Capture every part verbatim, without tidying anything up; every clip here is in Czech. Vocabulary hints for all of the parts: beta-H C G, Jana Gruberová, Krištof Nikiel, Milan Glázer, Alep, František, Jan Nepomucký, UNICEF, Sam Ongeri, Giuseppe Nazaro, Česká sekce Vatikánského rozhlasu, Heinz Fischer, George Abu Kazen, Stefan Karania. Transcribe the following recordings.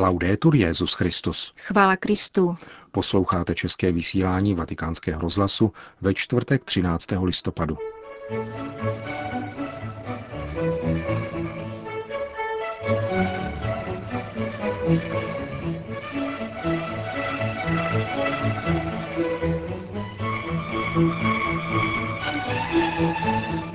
Laudetur Jesus Christus. Chvála Kristu. Posloucháte české vysílání Vatikánského rozhlasu ve čtvrtek třináctého listopadu.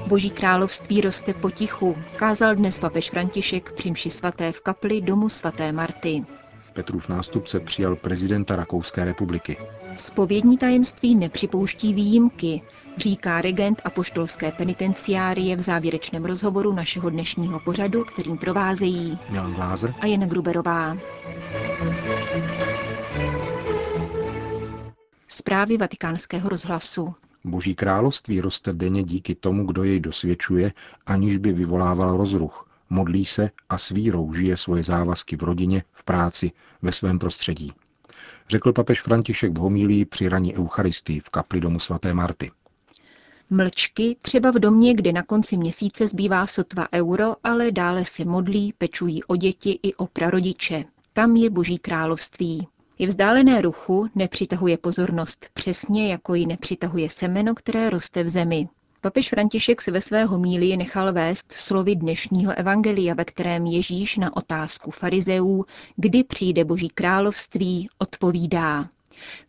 Boží království roste potichu, kázal dnes papež František při mši svaté v kapli domu svaté Marty. Petrův nástupce přijal prezidenta Rakouské republiky. Zpovědní tajemství nepřipouští výjimky, říká regent apoštolské penitenciárie v závěrečném rozhovoru našeho dnešního pořadu, kterým provázejí Milan Glázer a Jana Gruberová. Zprávy Vatikánského rozhlasu. Boží království roste denně díky tomu, kdo jej dosvědčuje, aniž by vyvolával rozruch. Modlí se a s vírou žije svoje závazky v rodině, v práci, ve svém prostředí. Řekl papež František v homílii při ranní eucharistii v kapli domu svaté Marty. Mlčky, třeba v domě, kde na konci měsíce zbývá sotva euro, ale dále se modlí, pečují o děti i o prarodiče. Tam je Boží království. Je vzdálené ruchu, nepřitahuje pozornost, přesně jako ji nepřitahuje semeno, které roste v zemi. Papež František se ve své homílii nechal vést slovy dnešního evangelia, ve kterém Ježíš na otázku farizeů, kdy přijde Boží království, odpovídá.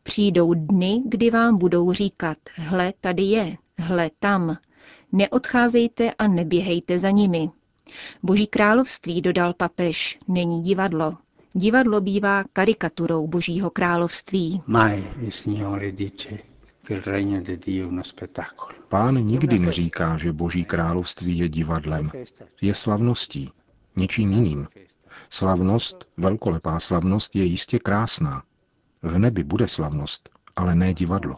Přijdou dny, kdy vám budou říkat, hle tady je, hle tam. Neodcházejte a neběhejte za nimi. Boží království, dodal papež, není divadlo. Divadlo bývá karikaturou Božího království. Pán nikdy neříká, že Boží království je divadlem. Je slavností, něčím jiným. Slavnost, velkolepá slavnost je jistě krásná. V nebi bude slavnost, ale ne divadlo.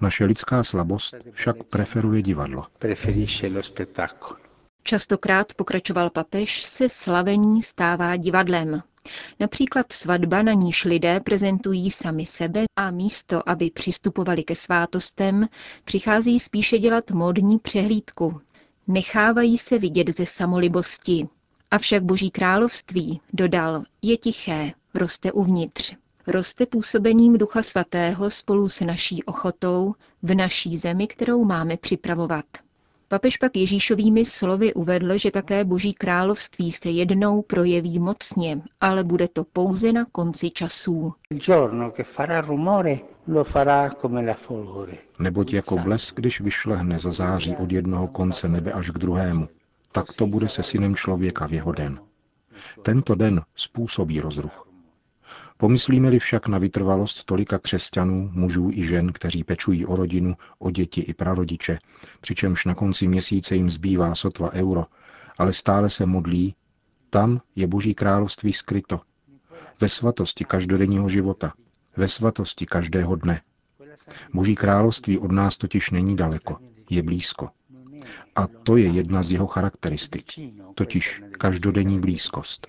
Naše lidská slabost však preferuje divadlo. Častokrát, pokračoval papež, se slavení stává divadlem. Například svatba, na níž lidé prezentují sami sebe a místo, aby přistupovali ke svátostem, přichází spíše dělat módní přehlídku. Nechávají se vidět ze samolibosti. Avšak Boží království, dodal, je tiché, roste uvnitř. Roste působením Ducha Svatého spolu s naší ochotou v naší zemi, kterou máme připravovat. Papež pak Ježíšovými slovy uvedl, že také Boží království se jednou projeví mocně, ale bude to pouze na konci časů. Neboť jako blesk, když vyšlehne, zazáří od jednoho konce nebe až k druhému, tak to bude se Synem člověka v jeho den. Tento den způsobí rozruch. Pomyslíme-li však na vytrvalost tolika křesťanů, mužů i žen, kteří pečují o rodinu, o děti i prarodiče, přičemž na konci měsíce jim zbývá sotva euro, ale stále se modlí, tam je Boží království skryto. Ve svatosti každodenního života, ve svatosti každého dne. Boží království od nás totiž není daleko, je blízko. A to je jedna z jeho charakteristik, totiž každodenní blízkost.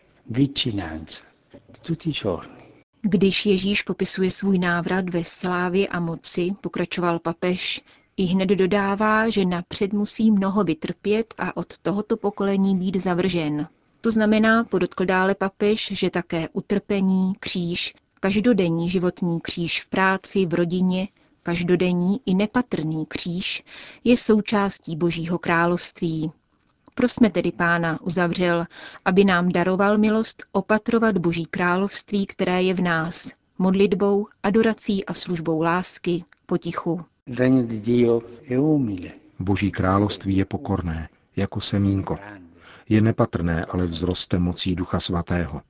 Když Ježíš popisuje svůj návrat ve slávě a moci, pokračoval papež, i hned dodává, že napřed musí mnoho vytrpět a od tohoto pokolení být zavržen. To znamená, podotkl dále papež, že také utrpení, kříž, každodenní životní kříž v práci, v rodině, každodenní i nepatrný kříž je součástí Božího království. Prosme tedy Pána, uzavřel, aby nám daroval milost opatrovat Boží království, které je v nás, modlitbou, adorací a službou lásky, potichu. Boží království je pokorné, jako semínko. Je nepatrné, ale vzroste mocí Ducha Svatého.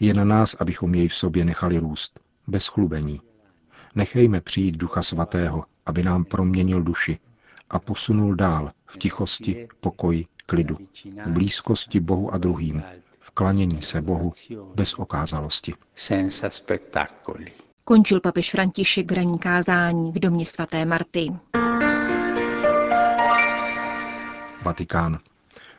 Je na nás, abychom jej v sobě nechali růst, bez chlubení. Nechejme přijít Ducha Svatého, aby nám proměnil duši a posunul dál v tichosti, pokoji, klidu, v blízkosti Bohu a druhým, v klanění se Bohu bez okázalosti. Končil papež František ranní kázání v domě svaté Marty. Vatikán.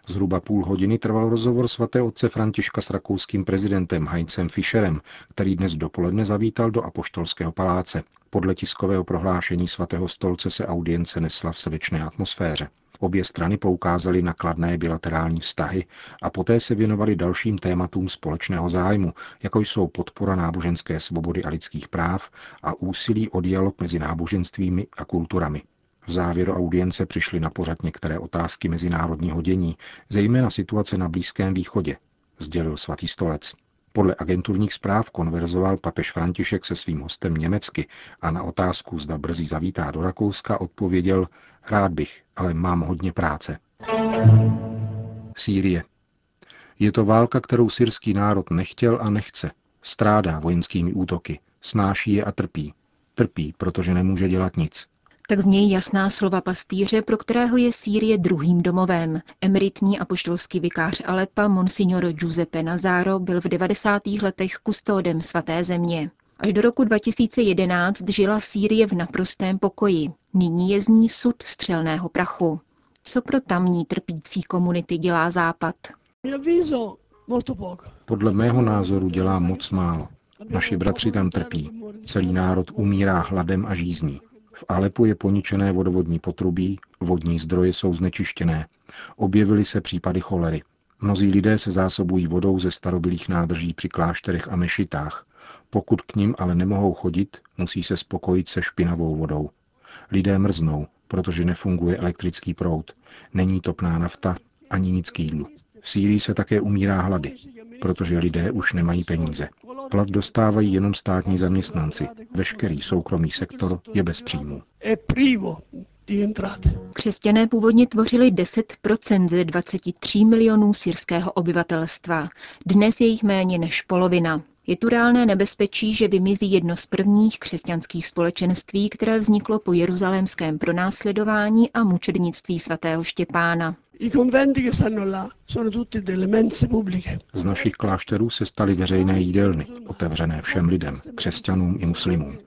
Zhruba půl hodiny trval rozhovor svatého otce Františka s rakouským prezidentem Heinzem Fischerem, který dnes dopoledne zavítal do Apoštolského paláce. Podle tiskového prohlášení svatého stolce se audience nesla v srdečné atmosféře. Obě strany poukázaly na kladné bilaterální vztahy a poté se věnovaly dalším tématům společného zájmu, jako jsou podpora náboženské svobody a lidských práv a úsilí o dialog mezi náboženstvími a kulturami. V závěru audience přišly na pořad některé otázky mezinárodního dění, zejména situace na Blízkém východě, sdělil svatý stolec. Podle agenturních zpráv konverzoval papež František se svým hostem německy a na otázku, zda brzy zavítá do Rakouska, odpověděl: rád bych, ale mám hodně práce. Sýrie. Je to válka, kterou syrský národ nechtěl a nechce. Strádá vojenskými útoky, snáší je a trpí. Trpí, protože nemůže dělat nic. Tak znějí jasná slova pastýře, pro kterého je Sýrie druhým domovem. Emeritní apoštolský vikář Alepa monsignor Giuseppe Nazaro byl v devadesátých letech kustodem svaté země. Až do roku dva tisíce jedenáct žila Sýrie v naprostém pokoji. Nyní je z ní sud střelného prachu. Co pro tamní trpící komunity dělá Západ? Podle mého názoru dělá moc málo. Naši bratři tam trpí. Celý národ umírá hladem a žízní. V Alepu je poničené vodovodní potrubí, vodní zdroje jsou znečištěné. Objevily se případy cholery. Mnozí lidé se zásobují vodou ze starobylých nádrží při klášterech a mešitách. Pokud k nim ale nemohou chodit, musí se spokojit se špinavou vodou. Lidé mrznou, protože nefunguje elektrický proud, není topná nafta ani nic k jídlu. V Sýrii se také umírá hlady, protože lidé už nemají peníze. Plat dostávají jenom státní zaměstnanci. Veškerý soukromý sektor je bez příjmů. Křesťané původně tvořili deset procent ze dvaceti tří milionů syrského obyvatelstva. Dnes je jich méně než polovina. Je tu reálné nebezpečí, že vymizí jedno z prvních křesťanských společenství, které vzniklo po jeruzalémském pronásledování a mučednictví svatého Štěpána. Z našich klášterů se staly veřejné jídelny, otevřené všem lidem, křesťanům i muslimům.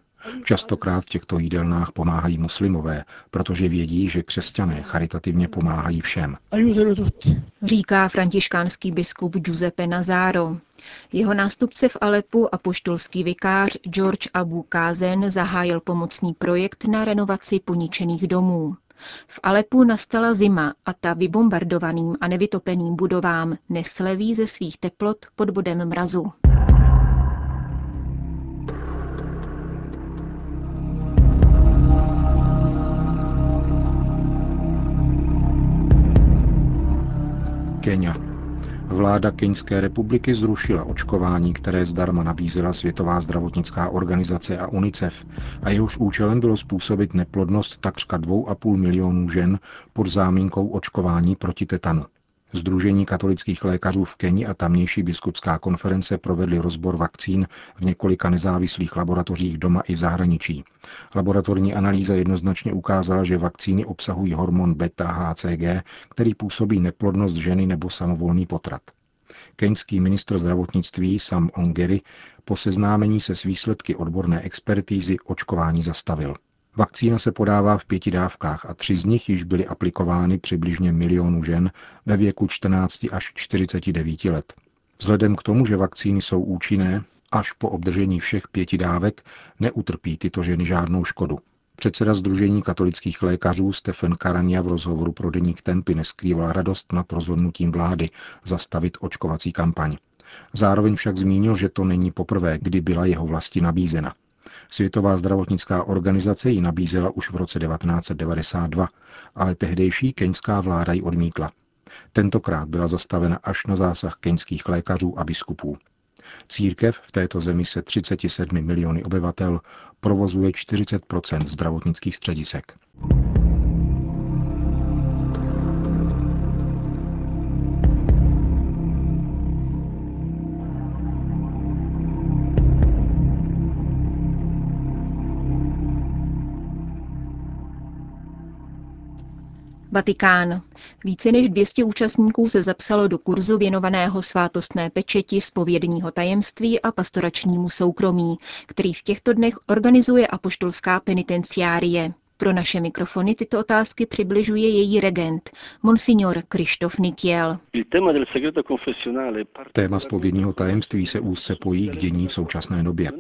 Častokrát v těchto jídelnách pomáhají muslimové, protože vědí, že křesťané charitativně pomáhají všem. Říká františkánský biskup Giuseppe Nazaro. Jeho nástupce v Alepu, apoštolský vikář George Abu Kazen, zahájil pomocný projekt na renovaci poničených domů. V Alepu nastala zima a ta vybombardovaným a nevytopeným budovám nesleví ze svých teplot pod bodem mrazu. Keňa. Vláda Keňské republiky zrušila očkování, které zdarma nabízela Světová zdravotnická organizace a UNICEF, a jehož účelem bylo způsobit neplodnost takřka dvou a půl milionu žen pod záminkou očkování proti tetanu. Sdružení katolických lékařů v Keni a tamnější biskupská konference provedly rozbor vakcín v několika nezávislých laboratořích doma i v zahraničí. Laboratorní analýza jednoznačně ukázala, že vakcíny obsahují hormon beta-H C G, který působí neplodnost ženy nebo samovolný potrat. Keňský ministr zdravotnictví Sam Ongeri po seznámení se s výsledky odborné expertízy očkování zastavil. Vakcína se podává v pěti dávkách a tři z nich již byly aplikovány přibližně milionu žen ve věku čtrnácti až čtyřiceti devíti let. Vzhledem k tomu, že vakcíny jsou účinné, až po obdržení všech pěti dávek neutrpí tyto ženy žádnou škodu. Předseda Sdružení katolických lékařů Stefan Karania v rozhovoru pro deník Tempy neskrýval radost nad rozhodnutím vlády zastavit očkovací kampaň. Zároveň však zmínil, že to není poprvé, kdy byla jeho vlasti nabízena. Světová zdravotnická organizace ji nabízela už v roce devatenáct set devadesát dva, ale tehdejší keňská vláda ji odmítla. Tentokrát byla zastavena až na zásah keňských lékařů a biskupů. Církev v této zemi se třiceti sedmi miliony obyvatel provozuje čtyřicet procent zdravotnických středisek. Vatikán. Více než dvě stě účastníků se zapsalo do kurzu věnovaného svátostné pečeti, zpovědního tajemství a pastoračnímu soukromí, který v těchto dnech organizuje apoštolská penitenciárie. Pro naše mikrofony tyto otázky přibližuje její regent, monsignor Krištof Nikiel. Téma zpovědního tajemství se úzce pojí k dění v současné době.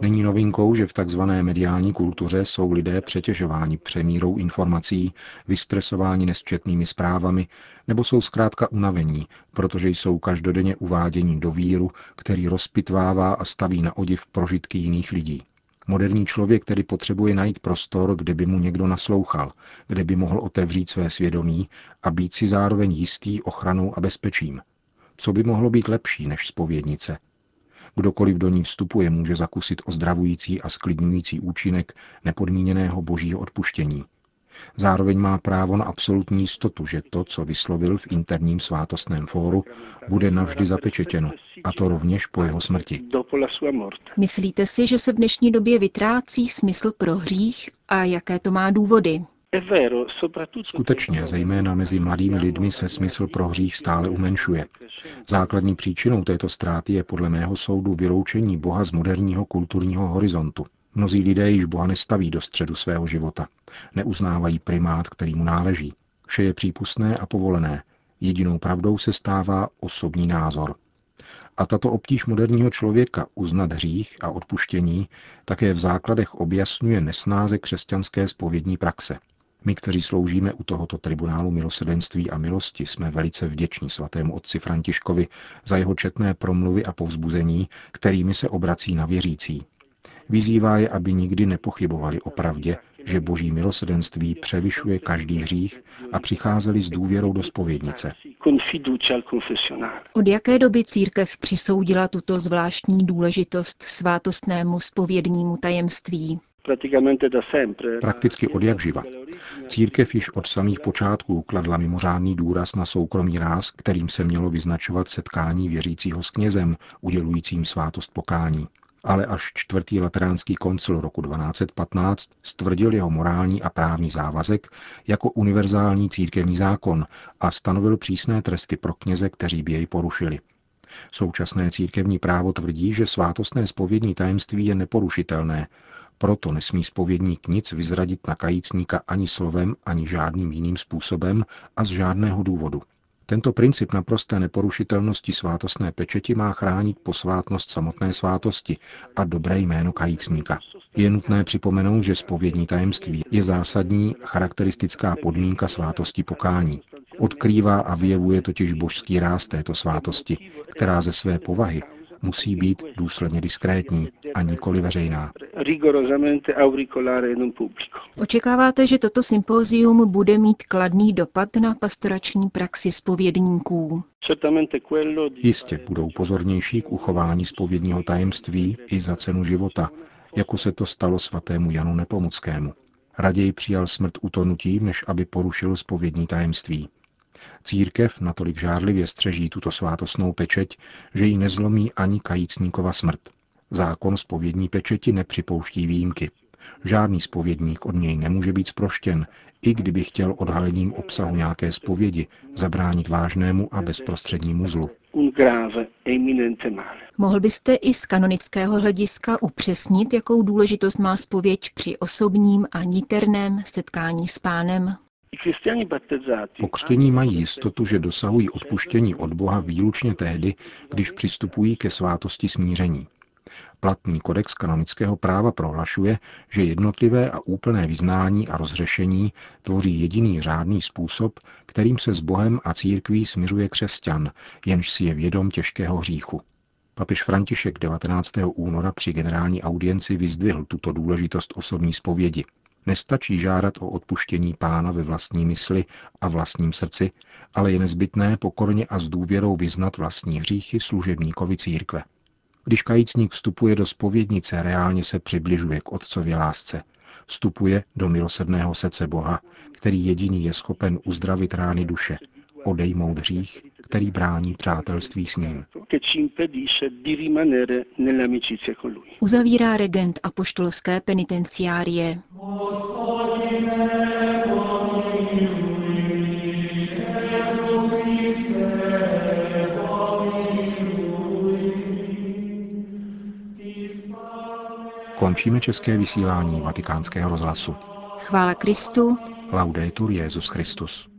Není novinkou, že v takzvané mediální kultuře jsou lidé přetěžováni přemírou informací, vystresováni nesčetnými zprávami, nebo jsou zkrátka unavení, protože jsou každodenně uváděni do víru, který rozpitvává a staví na odiv prožitky jiných lidí. Moderní člověk tedy potřebuje najít prostor, kde by mu někdo naslouchal, kde by mohl otevřít své svědomí a být si zároveň jistý ochranou a bezpečím. Co by mohlo být lepší než zpovědnice? Kdokoliv do ní vstupuje, může zakusit ozdravující a sklidňující účinek nepodmíněného božího odpuštění. Zároveň má právo na absolutní jistotu, že to, co vyslovil v interním svátostném fóru, bude navždy zapečetěno, a to rovněž po jeho smrti. Myslíte si, že se v dnešní době vytrácí smysl pro hřích a jaké to má důvody? Skutečně, zejména mezi mladými lidmi se smysl pro hřích stále umenšuje. Základní příčinou této ztráty je podle mého soudu vyloučení Boha z moderního kulturního horizontu. Mnozí lidé již Boha nestaví do středu svého života. Neuznávají primát, který mu náleží. Vše je přípustné a povolené. Jedinou pravdou se stává osobní názor. A tato obtíž moderního člověka uznat hřích a odpuštění také v základech objasňuje nesnáze křesťanské zpovědní praxe. My, kteří sloužíme u tohoto tribunálu milosrdenství a milosti, jsme velice vděční svatému otci Františkovi za jeho četné promluvy a povzbuzení, kterými se obrací na věřící. Vyzývá je, aby nikdy nepochybovali o pravdě, že boží milosrdenství převyšuje každý hřích a přicházeli s důvěrou do zpovědnice. Od jaké doby církev přisoudila tuto zvláštní důležitost svátostnému zpovědnímu tajemství? Prakticky od jak živa. Církev již od samých počátků kladla mimořádný důraz na soukromý ráz, kterým se mělo vyznačovat setkání věřícího s knězem, udělujícím svátost pokání. Ale až čtvrtý lateránský koncil roku dvanáct set patnáct stvrdil jeho morální a právní závazek jako univerzální církevní zákon a stanovil přísné tresty pro kněze, kteří by jej porušili. Současné církevní právo tvrdí, že svátostné zpovědní tajemství je neporušitelné, proto nesmí zpovědník nic vyzradit na kajícníka ani slovem, ani žádným jiným způsobem a z žádného důvodu. Tento princip naprosté neporušitelnosti svátostné pečeti má chránit posvátnost samotné svátosti a dobré jméno kajícníka. Je nutné připomenout, že zpovědní tajemství je zásadní charakteristická podmínka svátosti pokání. Odkrývá a vyjevuje totiž božský ráz této svátosti, která ze své povahy musí být důsledně diskrétní a nikoli veřejná. Očekáváte, že toto sympózium bude mít kladný dopad na pastorační praxi zpovědníků? Jistě budou pozornější k uchování zpovědního tajemství i za cenu života, jako se to stalo svatému Janu Nepomuckému. Raději přijal smrt utonutím, než aby porušil zpovědní tajemství. Církev natolik žárlivě střeží tuto svátostnou pečeť, že ji nezlomí ani kajícníkova smrt. Zákon zpovědní pečeti nepřipouští výjimky. Žádný zpovědník od něj nemůže být zproštěn, i kdyby chtěl odhalením obsahu nějaké zpovědi zabránit vážnému a bezprostřednímu zlu. Mohl byste i z kanonického hlediska upřesnit, jakou důležitost má zpověď při osobním a niterném setkání s Pánem? Pokřtění mají jistotu, že dosahují odpuštění od Boha výlučně tehdy, když přistupují ke svátosti smíření. Platný kodex kanonického práva prohlašuje, že jednotlivé a úplné vyznání a rozřešení tvoří jediný řádný způsob, kterým se s Bohem a církví smiřuje křesťan, jenž si je vědom těžkého hříchu. Papež František devatenáctého února při generální audienci vyzdvihl tuto důležitost osobní zpovědi. Nestačí žádat o odpuštění Pána ve vlastní mysli a vlastním srdci, ale je nezbytné pokorně a s důvěrou vyznat vlastní hříchy služebníkovi církve. Když kajícník vstupuje do zpovědnice, reálně se přibližuje k otcově lásce. Vstupuje do milosrdného srdce Boha, který jediný je schopen uzdravit rány duše, odejmout hřích, který brání přátelství s ním. Uzavírá regent apoštolské penitenciárie. Končíme české vysílání Vatikánského rozhlasu. Chvála Kristu. Laudetur Jesus Christus.